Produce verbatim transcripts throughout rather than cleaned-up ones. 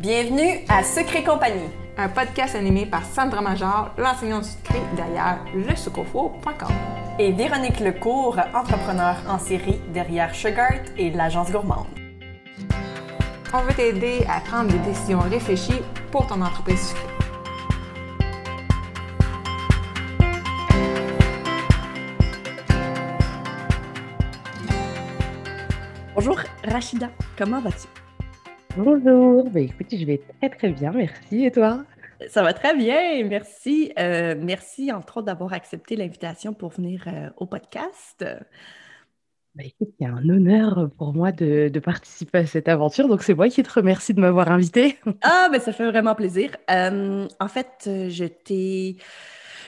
Bienvenue à Secret Compagnie, un podcast animé par Sandra Major, l'enseignante du secret derrière le sucre au four point com. Et Véronique Lecourt, entrepreneur en série derrière Sugar et l'agence gourmande. On veut t'aider à prendre des décisions réfléchies pour ton entreprise sucrée. Bonjour Rachida, comment vas-tu? Bonjour, ben écoute, je vais très très bien, merci. Et toi? Ça va très bien, merci. Euh, merci entre autres d'avoir accepté l'invitation pour venir euh, au podcast. Ben écoute, c'est un honneur pour moi de, de participer à cette aventure, donc c'est moi qui te remercie de m'avoir invitée. Ah ben ça fait vraiment plaisir. Euh, en fait, je t'ai...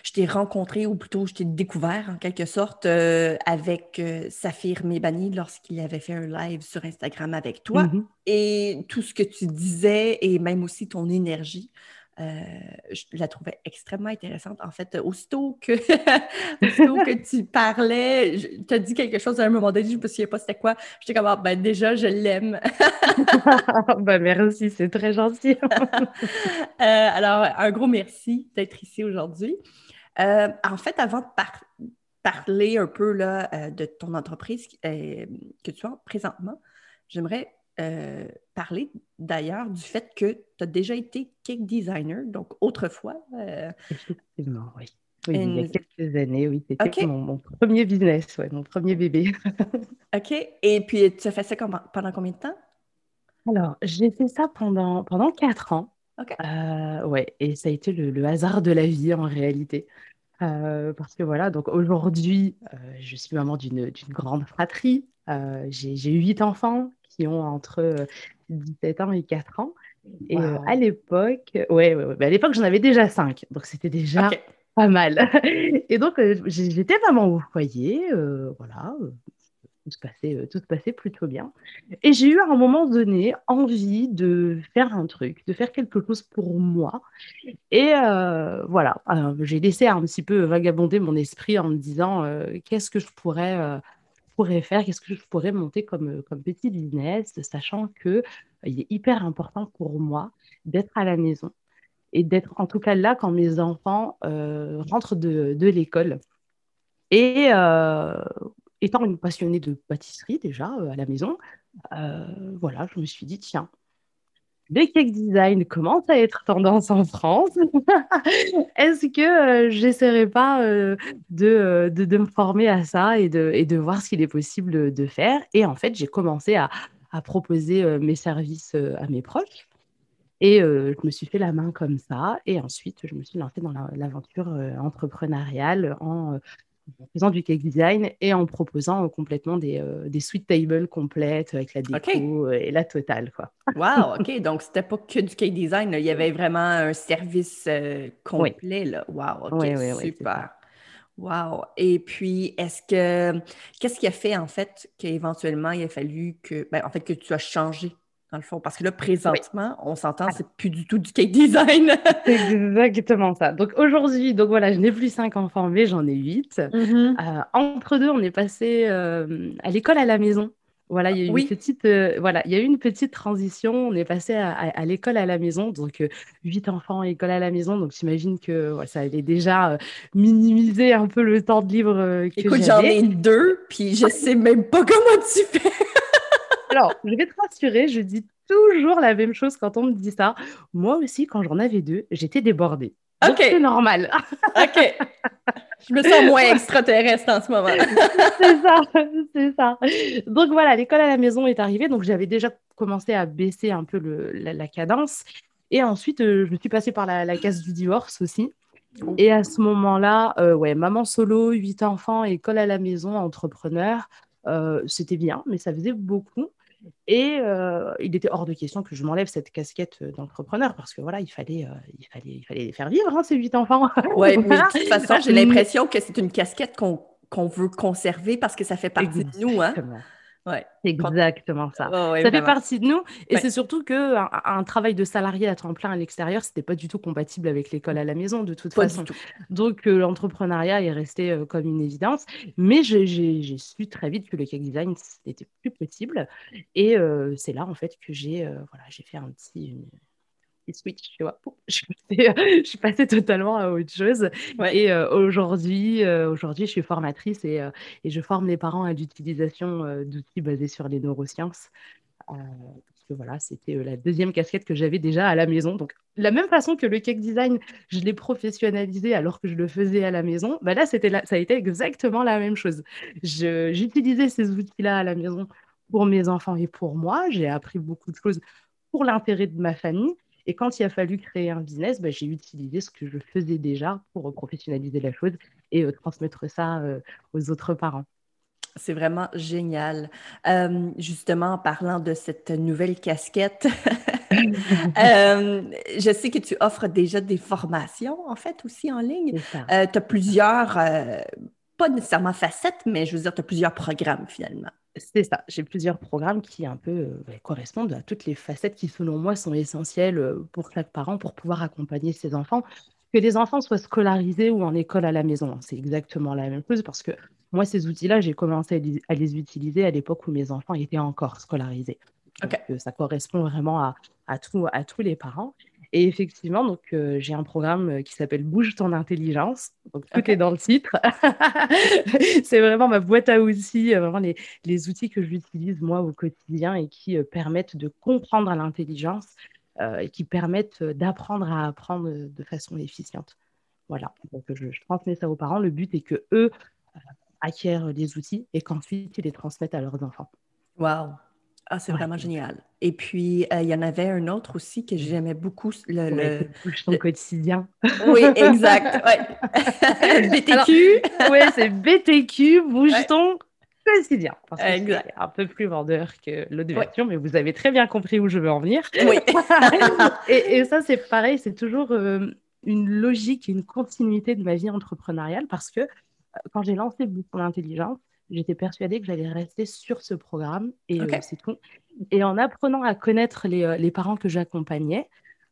Je t'ai rencontré, ou plutôt je t'ai découvert en quelque sorte, euh, avec euh, Saphir Mebani lorsqu'il avait fait un live sur Instagram avec toi. Mm-hmm. Et tout ce que tu disais et même aussi ton énergie, euh, je la trouvais extrêmement intéressante. En fait, aussitôt que, aussitôt que tu parlais, tu as dit quelque chose à un moment donné, je ne me souviens pas c'était quoi. J'étais comme, ah, ben déjà, je l'aime. Ben merci, c'est très gentil. euh, alors, un gros merci d'être ici aujourd'hui. Euh, en fait, avant de par- parler un peu là, euh, de ton entreprise euh, que tu as présentement, j'aimerais euh, parler d'ailleurs du fait que tu as déjà été cake designer, donc autrefois. Euh, Effectivement, oui. oui une... Il y a quelques années, oui. C'était okay. mon, mon premier business, ouais, mon premier bébé. OK. Et puis, tu as fait ça comment, pendant combien de temps? Alors, j'ai fait ça pendant, pendant quatre ans. Okay. Euh, ouais, et ça a été le, le hasard de la vie en réalité. Euh, parce que voilà, donc aujourd'hui, euh, je suis maman d'une, d'une grande fratrie. Euh, j'ai, j'ai huit enfants qui ont entre dix-sept ans et quatre ans. Et wow. euh, à l'époque, ouais, ouais, ouais, mais à l'époque, j'en avais déjà cinq. Donc c'était déjà okay. pas mal. Et donc, euh, j'étais maman au foyer. Euh, voilà. Tout se, passait, tout se passait plutôt bien. Et j'ai eu à un moment donné envie de faire un truc, de faire quelque chose pour moi. Et euh, voilà, alors, j'ai laissé un petit peu vagabonder mon esprit en me disant euh, qu'est-ce que je pourrais, euh, pourrais faire, qu'est-ce que je pourrais monter comme, comme petit business, sachant qu'il euh, est hyper important pour moi d'être à la maison et d'être en tout cas là quand mes enfants euh, rentrent de, de l'école. Et... Euh, Étant une passionnée de pâtisserie déjà euh, à la maison, euh, voilà, je me suis dit, tiens, le cake design commence à être tendance en France. Est-ce que euh, j'essaierai pas euh, de, de, de me former à ça et de, et de voir ce qu'il est possible de faire? Et en fait, j'ai commencé à, à proposer euh, mes services euh, à mes proches. Et euh, je me suis fait la main comme ça. Et ensuite, je me suis lancée dans la, l'aventure euh, entrepreneuriale en... Euh, en faisant du cake design et en proposant euh, complètement des, euh, des sweet tables complètes avec la déco okay. et la totale, quoi. Wow, OK. Donc, c'était pas que du cake design. Là. Il y avait vraiment un service euh, complet, oui. là. Wow, OK, oui, oui, super. Oui, wow. Et puis, est-ce que... Qu'est-ce qui a fait, en fait, qu'éventuellement, il a fallu que... Ben, en fait, que tu as changé, dans le fond? Parce que là, présentement, oui. on s'entend, c'est plus du tout du cake design. C'est exactement ça. Donc aujourd'hui, donc voilà, je n'ai plus cinq enfants, mais j'en ai huit. Mm-hmm. Euh, entre deux, on est passé euh, à l'école à la maison. Voilà, il y a eu oui. une petite, euh, voilà, il y a eu une petite transition. On est passé à, à, à l'école à la maison, donc huit euh, enfants, école à la maison. Donc j'imagine que ouais, ça allait déjà euh, minimiser un peu le temps de libre euh, que Écoute, j'avais. Écoute, j'en ai deux, puis je sais même pas comment tu fais. Alors, je vais te rassurer, je dis toujours la même chose quand on me dit ça. Moi aussi, quand j'en avais deux, j'étais débordée. Donc, okay. c'est normal. OK. Je me sens moins extraterrestre en ce moment. C'est ça, c'est ça. Donc, voilà, l'école à la maison est arrivée. Donc, j'avais déjà commencé à baisser un peu le, la, la cadence. Et ensuite, euh, je me suis passée par la, la case du divorce aussi. Et à ce moment-là, euh, ouais, maman solo, huit enfants, école à la maison, entrepreneur. Euh, c'était bien, mais ça faisait beaucoup. Et euh, il était hors de question que je m'enlève cette casquette d'entrepreneur parce que voilà, il fallait, euh, il fallait, il fallait les faire vivre, hein, ces huit enfants. Oui, mais de toute façon, j'ai l'impression que c'est une casquette qu'on, qu'on veut conserver parce que ça fait partie Exactement. de nous. Hein. Ouais. C'est exactement ça. Oh, oui, ça vraiment. fait partie de nous. Et ouais. c'est surtout qu'un un travail de salarié à temps plein à l'extérieur, ce n'était pas du tout compatible avec l'école à la maison, de toute pas façon. Donc, euh, l'entrepreneuriat est resté euh, comme une évidence. Mais j'ai, j'ai, j'ai su très vite que le cake design, ce n'était plus possible. Et euh, c'est là, en fait, que j'ai, euh, voilà, j'ai fait un petit, une, petit switch, tu vois. Pouf, je, suis passée, je suis passée totalement à autre chose. Ouais. Et euh, aujourd'hui, euh, aujourd'hui, je suis formatrice et, euh, et je forme les parents à l'utilisation euh, d'outils basés sur les neurosciences. Euh, parce que voilà, c'était euh, la deuxième casquette que j'avais déjà à la maison. Donc, de la même façon que le cake design, je l'ai professionnalisé alors que je le faisais à la maison. Bah là, c'était la, ça a été exactement la même chose. Je, j'utilisais ces outils-là à la maison pour mes enfants et pour moi. J'ai appris beaucoup de choses pour l'intérêt de ma famille. Et quand il a fallu créer un business, bah, j'ai utilisé ce que je faisais déjà pour professionnaliser la chose et euh, transmettre ça euh, aux autres parents. C'est vraiment génial. Euh, justement, en parlant de cette nouvelle casquette, euh, je sais que tu offres déjà des formations, en fait, aussi en ligne. Euh, tu as plusieurs, euh, pas nécessairement facettes, mais je veux dire, tu as plusieurs programmes, finalement. C'est ça. J'ai plusieurs programmes qui un peu euh, correspondent à toutes les facettes qui, selon moi, sont essentielles pour chaque parent pour pouvoir accompagner ses enfants. Que les enfants soient scolarisés ou en école à la maison, c'est exactement la même chose parce que moi, ces outils-là, j'ai commencé à les utiliser à l'époque où mes enfants étaient encore scolarisés. Okay. Donc, ça correspond vraiment à, à, tout, à tous les parents. Et effectivement, donc, euh, j'ai un programme qui s'appelle « Bouge ton intelligence ». Donc, tout okay. est dans le titre. C'est vraiment ma boîte à outils, vraiment les, les outils que j'utilise moi au quotidien et qui euh, permettent de comprendre l'intelligence euh, et qui permettent d'apprendre à apprendre de façon efficiente. Voilà, donc je, je transmets ça aux parents. Le but est qu'eux... Euh, acquièrent les outils et qu'ensuite, ils les transmettent à leurs enfants. Wow! Ah, c'est ouais. vraiment génial. Et puis, il euh, y en avait un autre aussi que j'aimais beaucoup. Le, ouais, le... Bouge ton le... quotidien. Oui, exact. Ouais. B T Q. Oui, c'est B T Q, Bouge ouais. ton quotidien. Parce que exact. C'est un peu plus vendeur que l'autre version, ouais. mais vous avez très bien compris où je veux en venir. Oui. et, et ça, c'est pareil, c'est toujours euh, une logique, une continuité de ma vie entrepreneuriale parce que quand j'ai lancé Bouge ton intelligence, j'étais persuadée que j'allais rester sur ce programme et okay. euh, c'est tout. Et en apprenant à connaître les, les parents que j'accompagnais,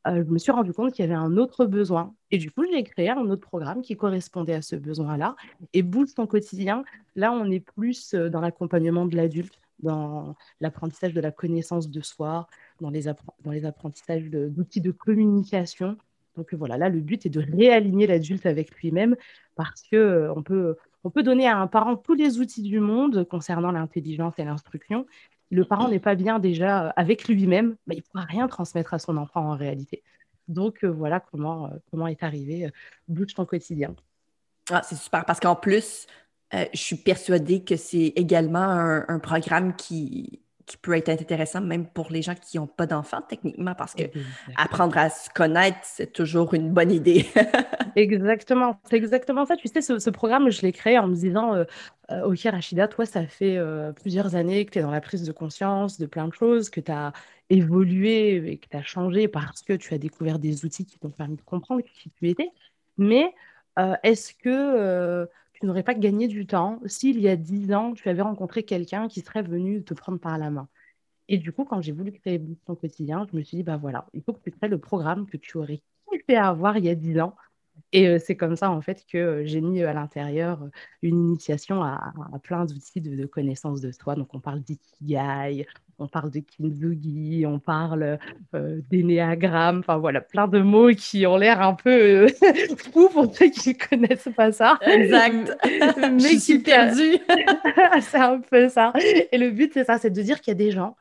euh, je me suis rendu compte qu'il y avait un autre besoin. Et du coup, j'ai créé un autre programme qui correspondait à ce besoin-là. Et Bouge ton quotidien, là, on est plus dans l'accompagnement de l'adulte, dans l'apprentissage de la connaissance de soi, dans les, appre- dans les apprentissages de, d'outils de communication. Donc voilà, là, le but est de réaligner l'adulte avec lui-même parce qu'on euh, peut, on peut donner à un parent tous les outils du monde concernant l'intelligence et l'instruction. Le parent n'est pas bien déjà avec lui-même, bah, il ne pourra rien transmettre à son enfant en réalité. Donc euh, voilà comment, euh, comment est arrivé euh, Bouge ton quotidien. Ah, c'est super parce qu'en plus, euh, je suis persuadée que c'est également un, un programme qui... qui peut être intéressant même pour les gens qui n'ont pas d'enfants techniquement parce que exactement. Apprendre à se connaître, c'est toujours une bonne idée. Exactement, c'est exactement ça. Tu sais, ce, ce programme, je l'ai créé en me disant euh, « Ok Rachida, toi, ça fait euh, plusieurs années que tu es dans la prise de conscience de plein de choses, que tu as évolué et que tu as changé parce que tu as découvert des outils qui t'ont permis de comprendre qui tu étais. Mais euh, est-ce que... Euh, tu n'aurais pas gagné du temps s'il y a dix ans, tu avais rencontré quelqu'un qui serait venu te prendre par la main. » Et du coup, quand j'ai voulu créer ton quotidien, je me suis dit, bah voilà, il faut que tu crées le programme que tu aurais kiffé avoir il y a dix ans. Et euh, c'est comme ça, en fait, que euh, j'ai mis euh, à l'intérieur euh, une initiation à, à plein d'outils de, de connaissance de soi. Donc, on parle d'ikigai, on parle de kinsugi, on parle euh, d'énéagramme. Enfin, voilà, plein de mots qui ont l'air un peu euh, fous pour ceux qui ne connaissent pas ça. Exact. Mais je suis perdue. C'est un peu ça. Et le but, c'est ça, c'est de dire qu'il y a des gens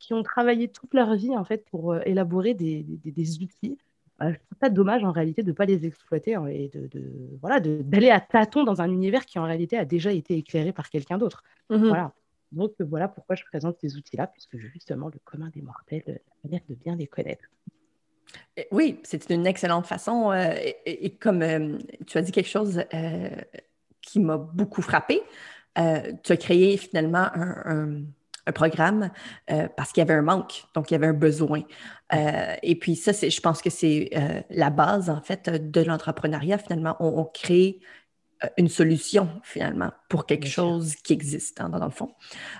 qui ont travaillé toute leur vie, en fait, pour euh, élaborer des, des, des outils. Euh, je trouve ça dommage en réalité de ne pas les exploiter hein, et de, de, voilà, de, d'aller à tâtons dans un univers qui en réalité a déjà été éclairé par quelqu'un d'autre. Mmh. Voilà. Donc voilà pourquoi je présente ces outils-là, puisque justement le commun des mortels, la manière de bien les connaître. Oui, c'est une excellente façon. Euh, et, et comme euh, tu as dit quelque chose euh, qui m'a beaucoup frappée, euh, tu as créé finalement un... un... un programme euh, parce qu'il y avait un manque, donc il y avait un besoin. Euh, et puis ça, c'est, je pense que c'est euh, la base, en fait, de l'entrepreneuriat. Finalement, on, on crée une solution, finalement, pour quelque Bien chose sûr. Qui existe, hein, dans le fond.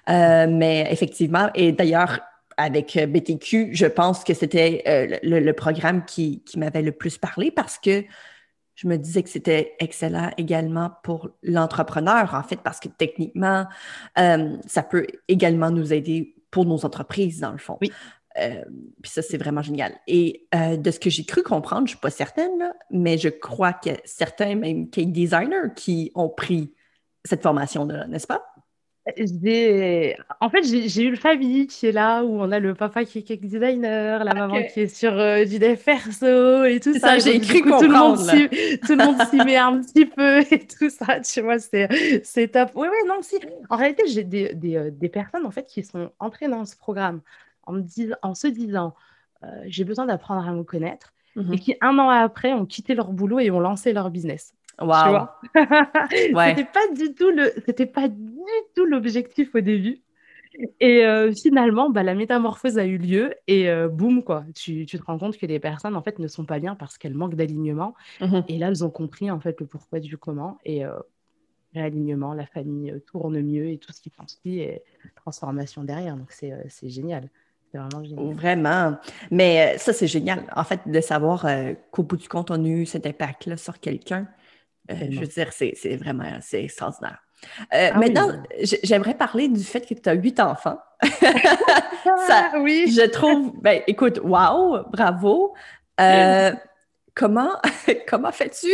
Euh, mais effectivement, et d'ailleurs, avec B T Q, je pense que c'était euh, le, le programme qui, qui m'avait le plus parlé parce que je me disais que c'était excellent également pour l'entrepreneur, en fait, parce que techniquement, euh, ça peut également nous aider pour nos entreprises, dans le fond. Oui. Euh, puis ça, c'est vraiment génial. Et euh, de ce que j'ai cru comprendre, je ne suis pas certaine, là, mais je crois que certains, même cake designers, qui ont pris cette formation-là, n'est-ce pas? J'ai... En fait, j'ai, j'ai eu le famille qui est là, où on a le papa qui est cake designer, la okay. maman qui est sur euh, du dev perso et tout ça. ça. J'ai cru comprendre. Tout le monde s'y, tout le monde s'y met un petit peu et tout ça, tu vois, c'est, c'est top. Oui, oui, non, si. En réalité, j'ai des, des, des personnes, en fait, qui sont entrées dans ce programme en, me dis, en se disant euh, « j'ai besoin d'apprendre à me connaître mm-hmm. » et qui, un an après, ont quitté leur boulot et ont lancé leur business. Wow. ouais. C'était pas du tout le, c'était pas du tout l'objectif au début. Et euh, finalement, bah, la métamorphose a eu lieu et euh, boum quoi. Tu, tu te rends compte que les personnes en fait ne sont pas bien parce qu'elles manquent d'alignement. Mm-hmm. Et là, elles ont compris en fait le pourquoi du comment et euh, l'alignement, la famille tourne mieux et tout ce qui s'ensuit et transformation derrière. Donc c'est, euh, c'est génial. C'est vraiment génial. Vraiment. Mais euh, ça c'est génial. En fait, de savoir euh, qu'au bout du compte, on a eu cet impact-là sur quelqu'un. Euh, je veux dire, c'est, c'est vraiment c'est extraordinaire. Euh, ah, maintenant, oui. j'aimerais parler du fait que tu as huit enfants. Ça, oui. Je trouve, ben, écoute, waouh, bravo. Euh, oui. Comment, comment fais-tu?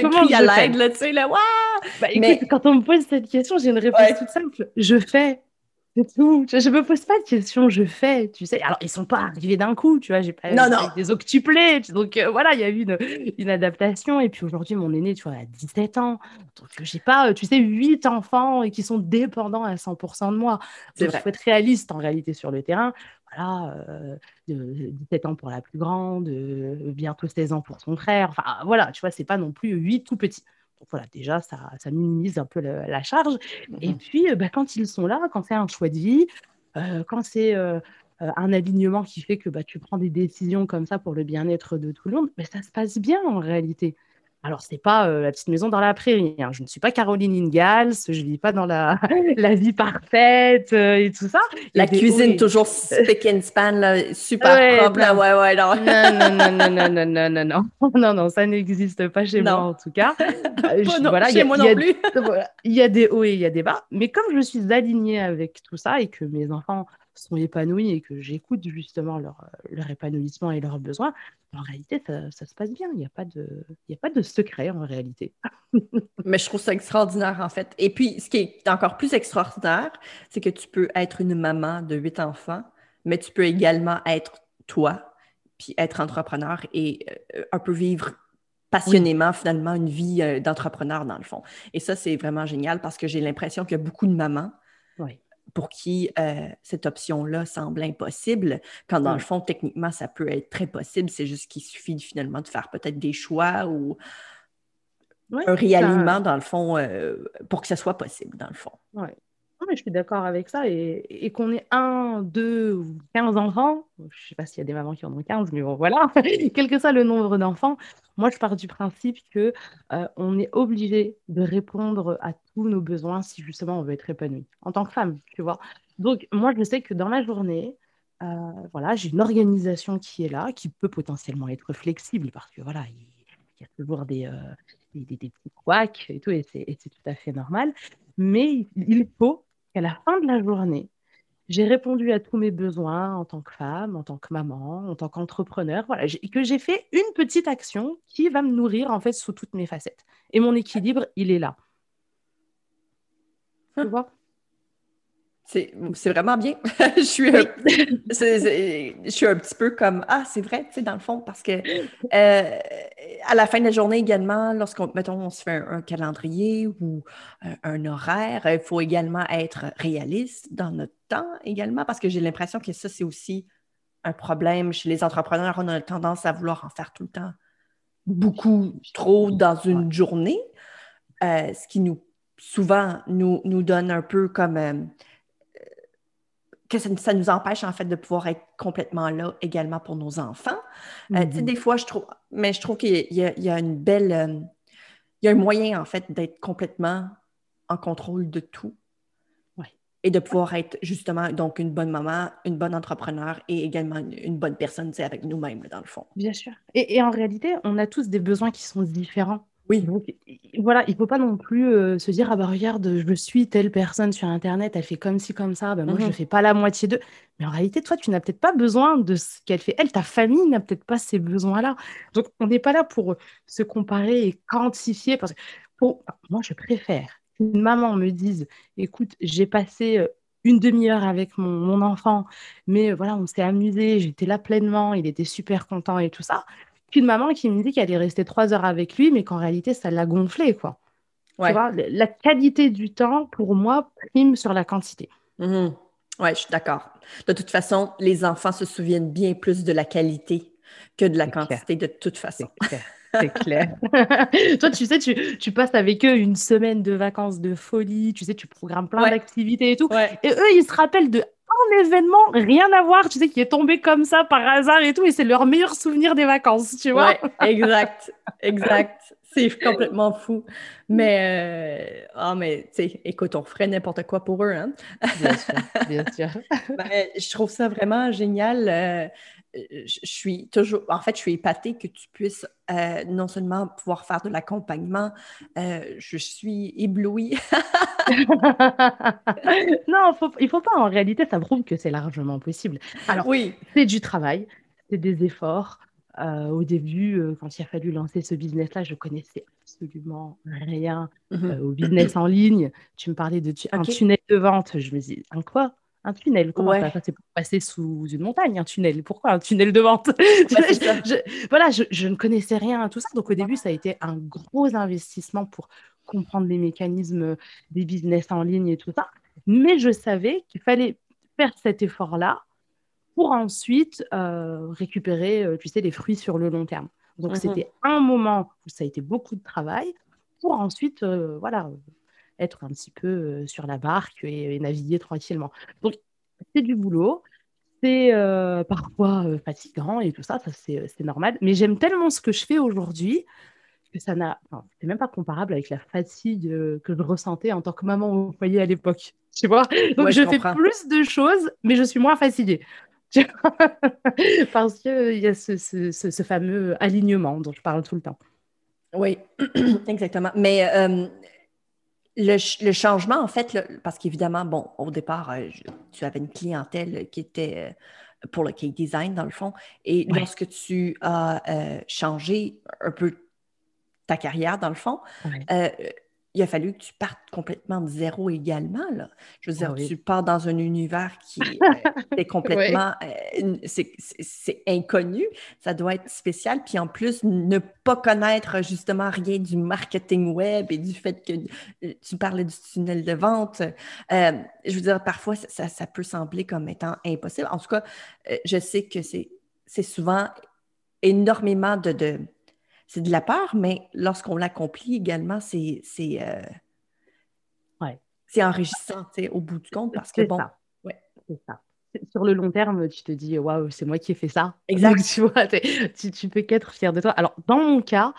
Comment Crie à l'aide, là, tu sais, là, waouh! Ben, écoute, mais... quand on me pose cette question, j'ai une réponse ouais. toute simple. Je fais. C'est tout. Je me pose pas de questions, je fais, tu sais. Alors, ils sont pas arrivés d'un coup, tu vois. J'ai pas non, non. des octuplés. Donc, euh, voilà, il y a eu une, une adaptation. Et puis, aujourd'hui, mon aîné, tu vois, a dix-sept ans. Donc, j'ai pas, tu sais, huit enfants qui sont dépendants à cent pour cent de moi. Donc, il faut être réaliste, en réalité, sur le terrain. Voilà, euh, dix-sept ans pour la plus grande, euh, bientôt seize ans pour son frère. Enfin, voilà, tu vois, c'est pas non plus huit tout petits. Donc voilà, déjà, ça, ça minimise un peu le, la charge. Et puis, euh, bah, quand ils sont là, quand c'est un choix de vie, euh, quand c'est euh, un alignement qui fait que bah, tu prends des décisions comme ça pour le bien-être de tout le monde, bah, ça se passe bien en réalité. Alors, ce n'est pas euh, la petite maison dans la prairie. Hein. Je ne suis pas Caroline Ingalls, je ne vis pas dans la, la vie parfaite euh, et tout ça. La des... cuisine, oui. toujours spick and span, là, super ouais, propre. Là, ouais, ouais, non. non, non, non, non, non, non, non, non, non, ça n'existe pas chez non. moi en tout cas. Euh, je, non, voilà, chez a, moi non a, plus. Il y a des hauts et il y a des bas. Mais comme je suis alignée avec tout ça et que mes enfants sont épanouis et que j'écoute justement leur, leur épanouissement et leurs besoins, en réalité, ça, ça se passe bien. Il n'y a pas de, il y a pas de secret, en réalité. Mais je trouve ça extraordinaire, en fait. Et puis, ce qui est encore plus extraordinaire, c'est que tu peux être une maman de huit enfants, mais tu peux également être toi, puis être entrepreneur et euh, un peu vivre passionnément, oui. finalement, une vie euh, d'entrepreneur, dans le fond. Et ça, c'est vraiment génial parce que j'ai l'impression qu'il y a beaucoup de mamans oui. pour qui euh, cette option-là semble impossible, quand dans mmh. le fond, techniquement, ça peut être très possible. C'est juste qu'il suffit finalement de faire peut-être des choix ou ouais, un réalignement, ça... dans le fond, euh, pour que ça soit possible, dans le fond. Oui, ouais, je suis d'accord avec ça. Et, et qu'on ait un, deux ou quinze enfants, je ne sais pas s'il y a des mamans qui en ont quinze, mais bon, voilà, quel que soit le nombre d'enfants, moi, je pars du principe qu'on euh, est obligé de répondre à tous nos besoins si justement on veut être épanoui, en tant que femme, tu vois. Donc, moi, je sais que dans la journée, euh, voilà, j'ai une organisation qui est là, qui peut potentiellement être flexible parce que voilà, il y, y a toujours des, euh, des, des, des petits couacs et tout, et c'est, et c'est tout à fait normal. Mais il faut qu'à la fin de la journée, j'ai répondu à tous mes besoins en tant que femme, en tant que maman, en tant qu'entrepreneur, voilà, j'ai, que j'ai fait une petite action qui va me nourrir en fait sous toutes mes facettes. Et mon équilibre, il est là. Tu vois ? C'est, c'est vraiment bien. je, suis un, c'est, c'est, je suis un petit peu comme « Ah, c'est vrai », tu sais, dans le fond, parce que euh, à la fin de la journée également, lorsqu'on, mettons, on se fait un, un calendrier ou un, un horaire, il faut également être réaliste dans notre temps également, parce que j'ai l'impression que ça, c'est aussi un problème chez les entrepreneurs. On a tendance à vouloir en faire tout le temps beaucoup trop dans une ouais. journée, euh, ce qui nous, souvent, nous, nous donne un peu comme... Euh, que ça, ça nous empêche, en fait, de pouvoir être complètement là également pour nos enfants. Euh, mm-hmm. Tu sais, des fois, je trouve... Mais je trouve qu'il y a, il y a une belle... Euh, il y a un moyen, en fait, d'être complètement en contrôle de tout. Ouais. Et de pouvoir être, justement, donc, une bonne maman, une bonne entrepreneur et également une, une bonne personne, tu sais, avec nous-mêmes, dans le fond. Bien sûr. Et, et en réalité, on a tous des besoins qui sont différents. Oui, donc voilà, il ne faut pas non plus euh, se dire « Ah bah regarde, je suis telle personne sur Internet, elle fait comme ci, comme ça, bah, moi mm-hmm. je ne fais pas la moitié d'eux. » Mais en réalité, toi, tu n'as peut-être pas besoin de ce qu'elle fait. Elle, ta famille n'a peut-être pas ces besoins-là. Donc, on n'est pas là pour se comparer et quantifier. Parce que pour... Moi, je préfère qu'une maman me dise « Écoute, j'ai passé une demi-heure avec mon, mon enfant, mais euh, voilà, on s'est amusé, j'étais là pleinement, il était super content et tout ça. » Qu'une maman qui me dit qu'elle est restée trois heures avec lui, mais qu'en réalité, ça l'a gonflé, quoi. Ouais. Tu vois, la qualité du temps, pour moi, prime sur la quantité. Mmh. Oui, je suis d'accord. De toute façon, les enfants se souviennent bien plus de la qualité que de la C'est quantité, clair. De toute façon. C'est clair. C'est clair. Toi, tu sais, tu, tu passes avec eux une semaine de vacances de folie, tu sais, tu programmes plein ouais. d'activités et tout. Ouais. Et eux, ils se rappellent de... un événement, rien à voir, tu sais, qui est tombé comme ça par hasard et tout, et c'est leur meilleur souvenir des vacances, tu vois. Ouais, exact, exact. C'est complètement fou. Mais, euh, oh, mais tu sais, écoute, on ferait n'importe quoi pour eux, hein? Bien sûr, bien sûr. Ben, je trouve ça vraiment génial. Euh, je suis toujours... En fait, je suis épatée que tu puisses euh, non seulement pouvoir faire de l'accompagnement, euh, je suis éblouie. Non, faut, il ne faut pas. En réalité, ça prouve que c'est largement possible. Alors, oui. C'est du travail, c'est des efforts. Euh, au début, euh, quand il a fallu lancer ce business-là, je ne connaissais absolument rien mm-hmm. euh, au business en ligne. Tu me parlais de tu- okay. un tunnel de vente. Je me dis, un quoi? Un tunnel, comment ouais. ça? C'est pour passer sous une montagne, un tunnel. Pourquoi un tunnel de vente? Ouais, je, je, voilà, je, je ne connaissais rien à tout ça. Donc, au début, ça a été un gros investissement pour comprendre les mécanismes des business en ligne et tout ça. Mais je savais qu'il fallait faire cet effort-là pour ensuite euh, récupérer, euh, tu sais, les fruits sur le long terme. Donc, mm-hmm. c'était un moment où ça a été beaucoup de travail pour ensuite, euh, voilà... être un petit peu sur la barque et, et naviguer tranquillement. Donc, c'est du boulot, c'est euh, parfois euh, fatigant et tout ça, ça c'est, c'est normal. Mais j'aime tellement ce que je fais aujourd'hui que ça n'a... Enfin, c'est même pas comparable avec la fatigue euh, que je ressentais en tant que maman au foyer à l'époque, tu vois. Donc, ouais, je, je fais plus de choses, mais je suis moins fatiguée. Parce qu'il euh, y a ce, ce, ce, ce fameux alignement dont je parle tout le temps. Oui, exactement. Mais... Euh... Le, le changement, en fait, là, parce qu'évidemment, bon, au départ, euh, je, tu avais une clientèle qui était euh, pour le cake design, dans le fond, et ouais. lorsque tu as euh, changé un peu ta carrière, dans le fond, ouais. euh, il a fallu que tu partes complètement de zéro également, là. Je veux dire, ouais. tu pars dans un univers qui euh, est complètement... ouais. euh, c'est, c'est, c'est inconnu, ça doit être spécial, puis en plus, ne pas connaître justement rien du marketing web et du fait que tu parlais du tunnel de vente. Euh, je veux dire, parfois, ça, ça, ça peut sembler comme étant impossible. En tout cas, euh, je sais que c'est, c'est souvent énormément de, de... C'est de la peur, mais lorsqu'on l'accomplit également, c'est, c'est, euh, ouais. c'est enrichissant au bout du compte parce que c'est bon... Ça. Ouais. C'est ça. Sur le long terme, tu te dis « Waouh, c'est moi qui ai fait ça ». Exact. Tu vois, tu, tu peux qu'être fier de toi. Alors, dans mon cas,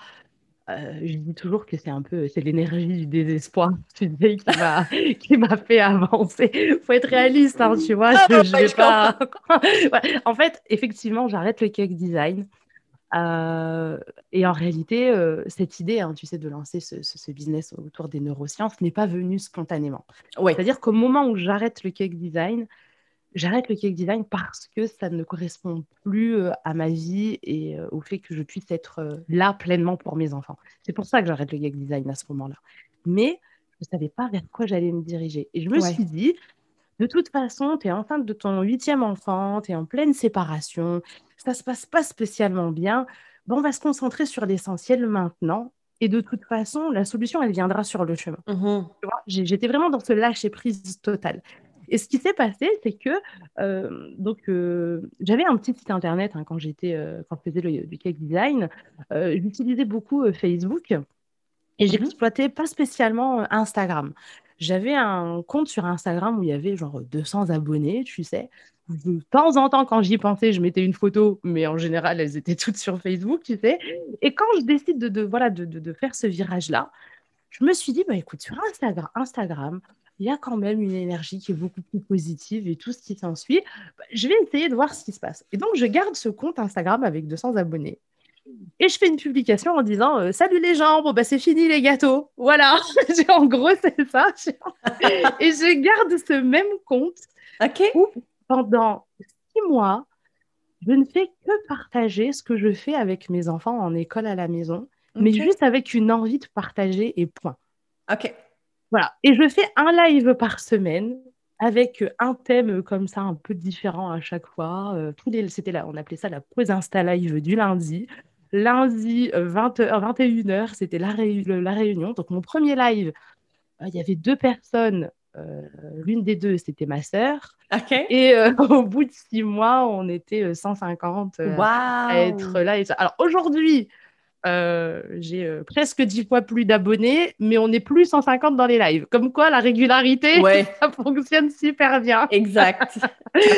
euh, je dis toujours que c'est un peu... C'est l'énergie du désespoir, tu sais, qui m'a, qui m'a fait avancer. Il faut être réaliste, hein, tu vois. Ah, je, je vais je pas... ouais. En fait, effectivement, j'arrête le cake design. Euh, et en réalité, euh, cette idée, hein, tu sais, de lancer ce, ce, ce business autour des neurosciences n'est pas venue spontanément. Ouais. C'est-à-dire qu'au moment où j'arrête le cake design, j'arrête le cake design parce que ça ne correspond plus à ma vie et euh, au fait que je puisse être euh, là pleinement pour mes enfants. C'est pour ça que j'arrête le cake design à ce moment-là. Mais je ne savais pas vers quoi j'allais me diriger. Et je me ouais. suis dit, de toute façon, tu es enceinte de ton huitième enfant, tu es en pleine séparation... ça ne se passe pas spécialement bien, ben, on va se concentrer sur l'essentiel maintenant. Et de toute façon, la solution, elle viendra sur le chemin. Mmh. Tu vois, j'étais vraiment dans ce lâcher-prise total. Et ce qui s'est passé, c'est que euh, donc, euh, j'avais un petit site Internet hein, quand, j'étais, euh, quand je faisais le, du cake design. Euh, j'utilisais beaucoup euh, Facebook et je n'exploitais mmh. pas spécialement euh, Instagram. J'avais un compte sur Instagram où il y avait genre deux cents abonnés, tu sais. De temps en temps, quand j'y pensais, je mettais une photo, mais en général, elles étaient toutes sur Facebook, tu sais. Et quand je décide de, de, voilà, de, de, de faire ce virage-là, je me suis dit, bah, écoute, sur Instagram, Instagram, il y a quand même une énergie qui est beaucoup plus positive et tout ce qui s'ensuit. Bah, je vais essayer de voir ce qui se passe. Et donc, je garde ce compte Instagram avec deux cents abonnés. Et je fais une publication en disant euh, « Salut les gens, bon bah c'est fini les gâteaux !» Voilà, en gros c'est ça. Et je garde ce même compte okay. où pendant six mois, je ne fais que partager ce que je fais avec mes enfants en école à la maison, okay. mais juste avec une envie de partager et point. Ok. Voilà, et je fais un live par semaine avec un thème comme ça un peu différent à chaque fois. Euh, tous les, c'était là, on appelait ça la pause Insta Live du lundi. Lundi, vingt heures, vingt et une heures, c'était la, ré- la réunion. Donc, mon premier live, il euh, y avait deux personnes. Euh, l'une des deux, c'était ma sœur. Okay. Et euh, au bout de six mois, on était cent cinquante euh, wow. à être là. Et ça. Alors, aujourd'hui, euh, j'ai euh, presque dix fois plus d'abonnés, mais on n'est plus cent cinquante dans les lives. Comme quoi, la régularité, ouais. ça fonctionne super bien. Exact.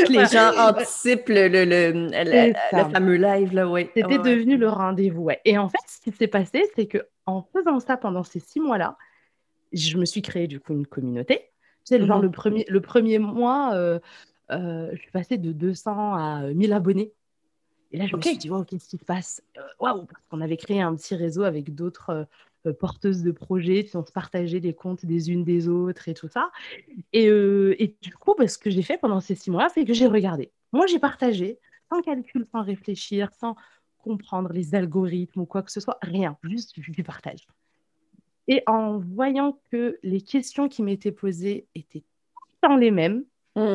Les gens anticipent le, le, le, le, le fameux live. Là, ouais. C'était oh, devenu ouais. le rendez-vous. Ouais. Et en fait, ce qui s'est passé, c'est qu'en faisant ça pendant ces six mois-là, je me suis créée du coup une communauté. Tu sais, genre mmh. le, premier, le premier mois, euh, euh, je suis passée de deux cents à mille abonnés. Et là, je okay. me suis dit, wow, qu'est-ce qui se passe ? Waouh ! Parce qu'on avait créé un petit réseau avec d'autres euh, porteuses de projets, puis on se partageait les comptes des unes des autres et tout ça. Et, euh, et du coup, bah, ce que j'ai fait pendant ces six mois, c'est que j'ai regardé. Moi, j'ai partagé, sans calcul, sans réfléchir, sans comprendre les algorithmes ou quoi que ce soit, rien, juste du partage. Et en voyant que les questions qui m'étaient posées étaient tout le temps les mêmes, mmh.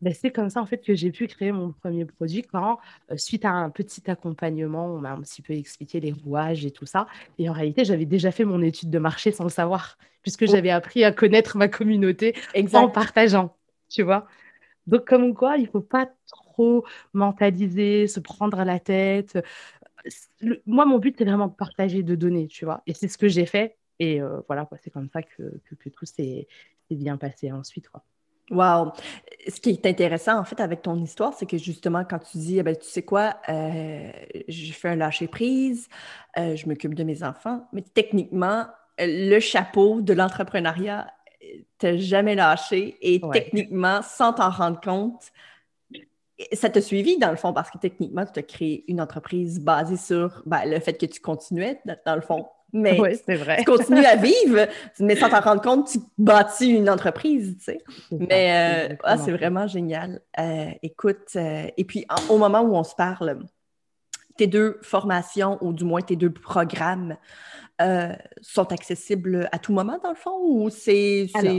ben c'est comme ça en fait que j'ai pu créer mon premier produit quand, euh, suite à un petit accompagnement, on m'a un petit peu expliqué les rouages et tout ça. Et en réalité, j'avais déjà fait mon étude de marché sans le savoir, puisque oh. j'avais appris à connaître ma communauté exact. En partageant, tu vois. Donc, comme quoi, il ne faut pas trop mentaliser, se prendre à la tête. Le, moi, mon but, c'est vraiment de partager, de donner, tu vois. Et c'est ce que j'ai fait. Et euh, voilà, quoi, c'est comme ça que, que, que tout s'est, s'est bien passé ensuite. Quoi. Wow! Ce qui est intéressant, en fait, avec ton histoire, c'est que justement, quand tu dis, eh bien, tu sais quoi, euh, j'ai fait un lâcher-prise, euh, je m'occupe de mes enfants, mais techniquement, le chapeau de l'entrepreneuriat, t'as jamais lâché. Et ouais. techniquement, sans t'en rendre compte, ça t'a suivi, dans le fond, parce que techniquement, tu as créé une entreprise basée sur ben, le fait que tu continuais, dans le fond. Mais oui, c'est vrai. Tu continues à vivre, mais sans t'en rendre compte, tu bâtis une entreprise, tu sais. Exactement. Mais euh, ah, c'est vraiment génial. Euh, écoute, euh, et puis en, au moment où on se parle, tes deux formations, ou du moins tes deux programmes, euh, sont accessibles à tout moment, dans le fond, ou c'est... c'est... Alors,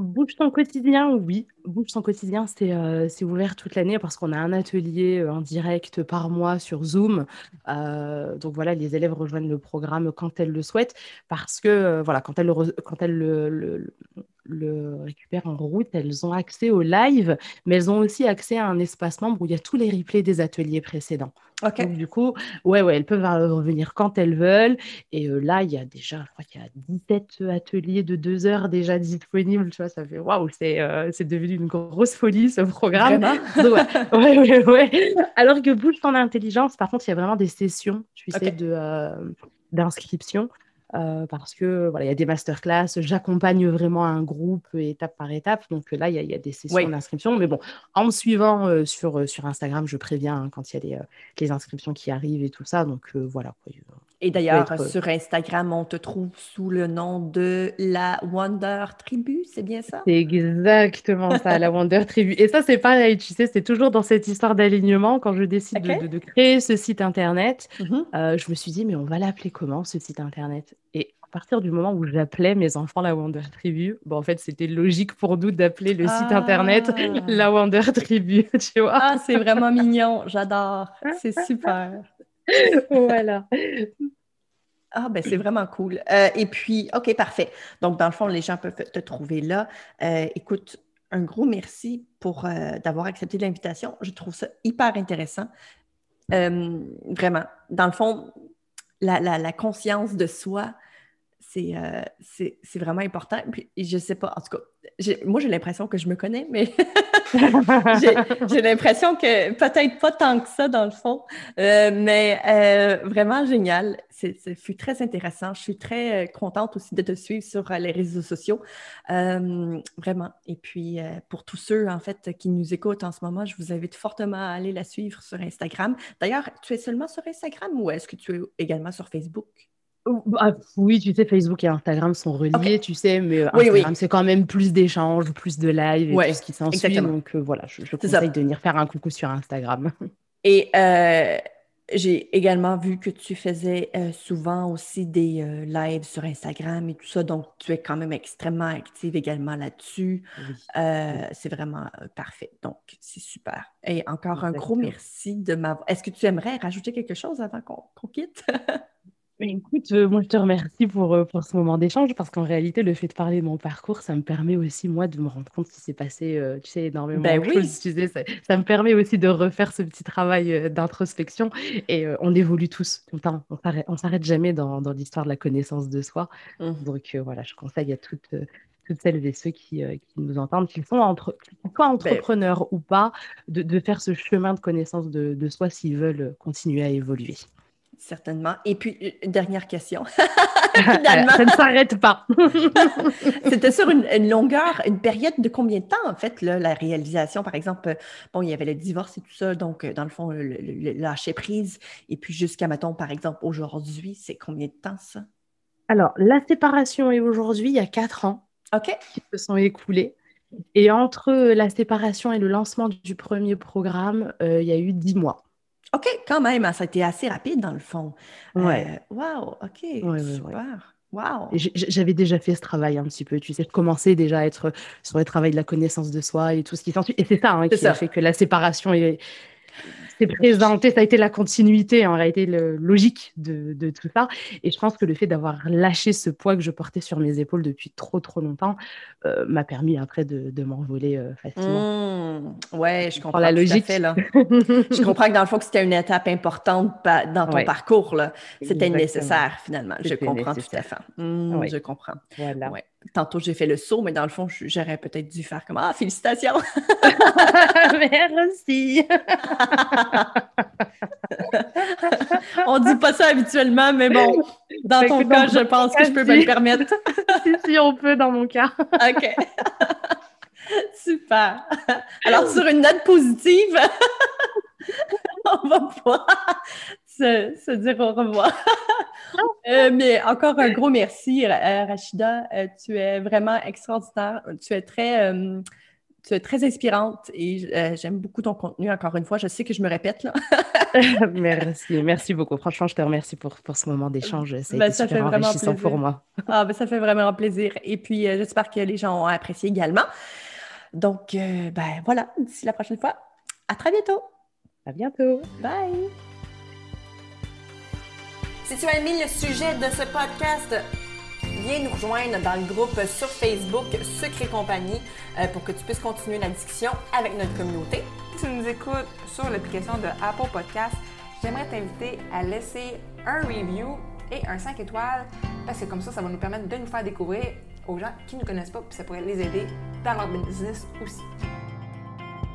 Bouge ton quotidien, oui. Bouge ton quotidien, c'est, euh, c'est ouvert toute l'année parce qu'on a un atelier en direct par mois sur Zoom. Euh, donc voilà, les élèves rejoignent le programme quand elles le souhaitent parce que euh, voilà, quand elles, le, quand elles le, le, le récupèrent en route, elles ont accès au live, mais elles ont aussi accès à un espace membre où il y a tous les replays des ateliers précédents. Okay. Donc du coup, ouais, ouais, elles peuvent revenir quand elles veulent. Et euh, là, il y a déjà, je crois qu'il y a dix-sept ateliers de deux heures déjà disponibles. Tu vois, ça fait waouh, c'est, euh, c'est devenu une grosse folie, ce programme. Donc, ouais. Ouais, ouais, ouais. Alors que Bouge ton intelligence, par contre, il y a vraiment des sessions, tu sais, okay. de, euh, d'inscription euh, parce que voilà, il y a des masterclass, j'accompagne vraiment un groupe étape par étape. Donc là, il y a, il y a des sessions ouais. d'inscription. Mais bon, en me suivant euh, sur, euh, sur Instagram, je préviens hein, quand il y a les, euh, les inscriptions qui arrivent et tout ça. Donc euh, voilà. Et d'ailleurs, être... sur Instagram, on te trouve sous le nom de la Wonder Tribu, c'est bien ça? C'est exactement ça, la Wonder Tribu. Et ça, c'est pareil, tu sais, c'est toujours dans cette histoire d'alignement. Quand je décide okay. de, de, de créer ce site Internet, mm-hmm. euh, je me suis dit, mais on va l'appeler comment, ce site Internet? Et à partir du moment où j'appelais mes enfants la Wonder Tribu, bon, en fait, c'était logique pour nous d'appeler le ah. site Internet la Wonder Tribu, tu vois? Ah, c'est vraiment mignon, j'adore, c'est super. Voilà. Ah, ben c'est vraiment cool. Euh, et puis, OK, parfait. Donc, dans le fond, les gens peuvent te trouver là. Euh, écoute, un gros merci pour euh, d'avoir accepté l'invitation. Je trouve ça hyper intéressant. Euh, vraiment. Dans le fond, la, la, la conscience de soi, c'est, euh, c'est, c'est vraiment important. Puis je sais pas, en tout cas, j'ai, moi j'ai l'impression que je me connais, mais j'ai, j'ai l'impression que peut-être pas tant que ça dans le fond, euh, mais euh, vraiment génial. C'est, c'est fut très intéressant. Je suis très contente aussi de te suivre sur les réseaux sociaux, euh, vraiment. Et puis euh, pour tous ceux en fait qui nous écoutent en ce moment, je vous invite fortement à aller la suivre sur Instagram. D'ailleurs, tu es seulement sur Instagram ou est-ce que tu es également sur Facebook? Ah, oui, tu sais, Facebook et Instagram sont reliés, okay. Tu sais, mais Instagram, oui, oui. C'est quand même plus d'échanges, plus de live et ouais, tout ce qui s'ensuit. Exactement. Donc euh, voilà, je, je conseille ça. De venir faire un coucou sur Instagram. Et euh, j'ai également vu que tu faisais euh, souvent aussi des euh, lives sur Instagram et tout ça, donc tu es quand même extrêmement active également là-dessus. Oui. Euh, oui. C'est vraiment euh, parfait, donc c'est super. Et encore Exactement. Un gros merci de m'avoir... Est-ce que tu aimerais rajouter quelque chose avant qu'on, qu'on quitte? Écoute, euh, moi je te remercie pour, euh, pour ce moment d'échange parce qu'en réalité, le fait de parler de mon parcours, ça me permet aussi, moi, de me rendre compte qu'il s'est passé, euh, tu sais, énormément ben de oui. choses. Tu sais, ça, ça me permet aussi de refaire ce petit travail euh, d'introspection et euh, on évolue tous. On ne s'arrête, s'arrête jamais dans, dans l'histoire de la connaissance de soi. Mmh. Donc euh, voilà, je conseille à toutes... Euh, toutes celles et ceux qui, euh, qui nous entendent, qu'ils sont entre, soit entrepreneurs ben, ou pas, de, de faire ce chemin de connaissance de, de soi s'ils veulent continuer à évoluer. Certainement. Et puis, dernière question. Finalement, ça ne s'arrête pas. C'était sur une, une longueur, une période de combien de temps, en fait, là, la réalisation? Par exemple, bon, il y avait le divorce et tout ça, donc, dans le fond, le, le, le lâcher prise. Et puis, jusqu'à, mettons, par exemple, aujourd'hui, c'est combien de temps, ça? Alors, la séparation et aujourd'hui, il y a quatre ans. Okay. Qui se sont écoulés. Et entre la séparation et le lancement du premier programme, euh, il y a eu dix mois. OK, quand même, hein, ça a été assez rapide dans le fond. Ouais. Euh, wow, OK, ouais, super. Ouais, ouais. Wow. J'avais déjà fait ce travail un petit peu, tu sais, je commençais déjà à être sur le travail de la connaissance de soi et tout ce qui s'ensuit. Et c'est ça hein, c'est qui ça. A fait que la séparation est... C'est présenté, ça a été la continuité, en réalité, le, logique de, de tout ça. Et je pense que le fait d'avoir lâché ce poids que je portais sur mes épaules depuis trop, trop longtemps euh, m'a permis après de, de m'envoler euh, facilement. Mmh, ouais, je comprends la logique. Tout à fait, là. Je comprends que dans le fond, que c'était une étape importante pa- dans ton ouais. parcours. Là. C'était Exactement. Nécessaire, finalement. C'était je comprends nécessaire. Tout à fait. Mmh, oui. Je comprends. Voilà. Ouais. Tantôt, j'ai fait le saut, mais dans le fond, j'aurais peut-être dû faire comme « Ah, félicitations! » Merci! On dit pas ça habituellement, mais bon, dans fait ton cas, dans je pense cas, que je peux si... me le permettre. Si, si, on peut dans mon cas. OK. Super. Alors, sur une note positive, on va pouvoir se, se dire au revoir. Euh, mais encore un gros merci, Rachida. Tu es vraiment extraordinaire. Tu es très... Euh, Tu es très inspirante et euh, j'aime beaucoup ton contenu, encore une fois. Je sais que je me répète, là. Merci, merci beaucoup. Franchement, je te remercie pour, pour ce moment d'échange. Ça a ben, été ça super fait enrichissant plaisir. Pour moi. Ah, ben, ça fait vraiment plaisir. Et puis, euh, j'espère que les gens ont apprécié également. Donc, euh, ben voilà, d'ici la prochaine fois, à très bientôt. À bientôt. Bye. Si tu as aimé le sujet de ce podcast, viens nous rejoindre dans le groupe sur Facebook Secret Compagnie pour que tu puisses continuer la discussion avec notre communauté. Si tu nous écoutes sur l'application de Apple Podcasts, j'aimerais t'inviter à laisser un review et un cinq étoiles parce que comme ça, ça va nous permettre de nous faire découvrir aux gens qui ne nous connaissent pas puis ça pourrait les aider dans leur business aussi.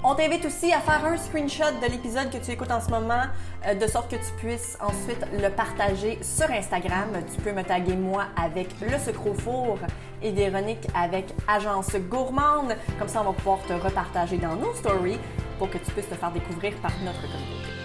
On t'invite aussi à faire un screenshot de l'épisode que tu écoutes en ce moment, euh, de sorte que tu puisses ensuite le partager sur Instagram. Tu peux me taguer moi avec Le Sucre au Four et Véronique avec Agence Gourmande. Comme ça, on va pouvoir te repartager dans nos stories pour que tu puisses te faire découvrir par notre communauté.